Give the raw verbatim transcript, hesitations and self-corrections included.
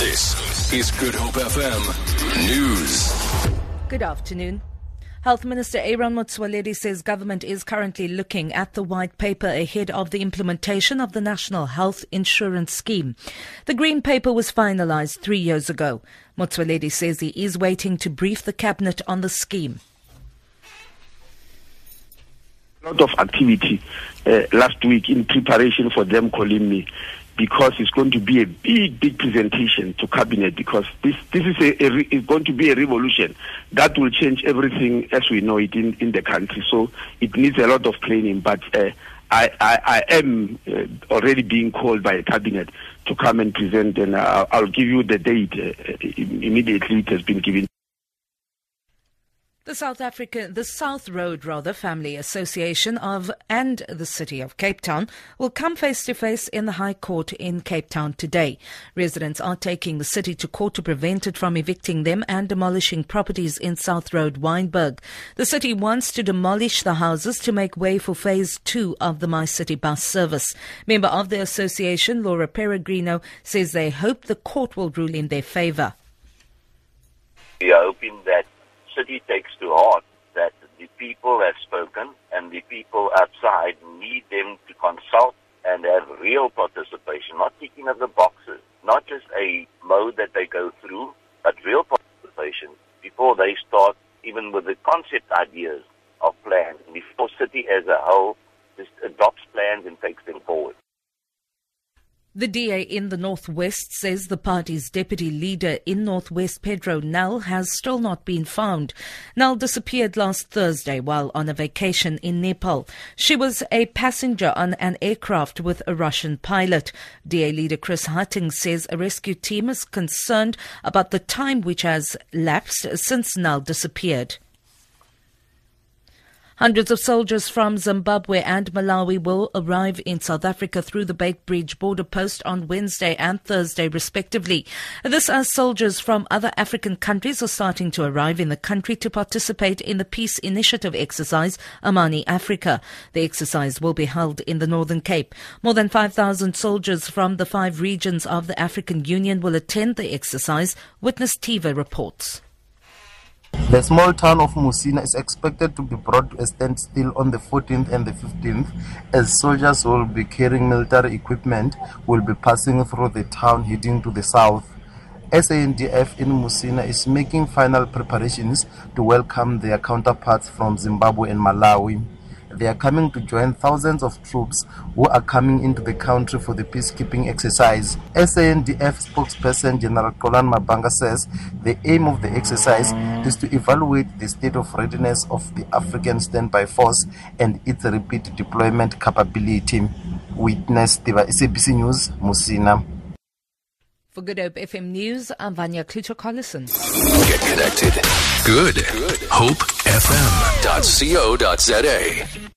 This is Good Hope F M News. Good afternoon. Health Minister Aaron Motsoaledi says government is currently looking at the white paper ahead of the implementation of the National Health Insurance Scheme. The green paper was finalized three years ago. Motsoaledi says he is waiting to brief the cabinet on the scheme. A lot of activity uh, last week in preparation for them calling me, because it's going to be a big, big presentation to cabinet, because this this is a, a re, is going to be a revolution that will change everything as we know it in, in the country. So it needs a lot of planning, but uh, I, I, I am uh, already being called by a cabinet to come and present, and I'll, I'll give you the date uh, immediately it has been given. The South African, the South Road rather, Family Association of and the City of Cape Town will come face to face in the High Court in Cape Town today. Residents are taking the city to court to prevent it from evicting them and demolishing properties in South Road, Wynberg. The city wants to demolish the houses to make way for phase two of the My City bus service. Member of the association, Laura Peregrino, says they hope the court will rule in their favour. We are hoping that city takes to heart that the people have spoken and the people outside need them to consult and have real participation, not ticking of the boxes, not just a mode that they go through, but real participation before they start even with the concept ideas of plans, and before city as a whole just adopts plans and takes them forward. The D A in the Northwest says the party's deputy leader in Northwest, Pedro Nal, has still not been found. Nal disappeared last Thursday while on a vacation in Nepal. She was a passenger on an aircraft with a Russian pilot. D A leader Chris Hutting says a rescue team is concerned about the time which has lapsed since Nal disappeared. Hundreds of soldiers from Zimbabwe and Malawi will arrive in South Africa through the Beitbridge border post on Wednesday and Thursday, respectively. This as soldiers from other African countries are starting to arrive in the country to participate in the peace initiative exercise, Amani Africa. The exercise will be held in the Northern Cape. More than five thousand soldiers from the five regions of the African Union will attend the exercise, Witness T V reports. The small town of Musina is expected to be brought to a standstill on the fourteenth and the fifteenth, as soldiers who will be carrying military equipment will be passing through the town heading to the south. S A N D F in Musina is making final preparations to welcome their counterparts from Zimbabwe and Malawi. They are coming to join thousands of troops who are coming into the country for the peacekeeping exercise. S A N D F spokesperson General Colin Mabanga says the aim of the exercise is to evaluate the state of readiness of the African standby force and its rapid deployment capability. Witness T V, S A B C News, Musina. For Good Hope F M News, I'm Vanya Kleto Collison. Get connected. Good. Good. Hope F M dot co dot za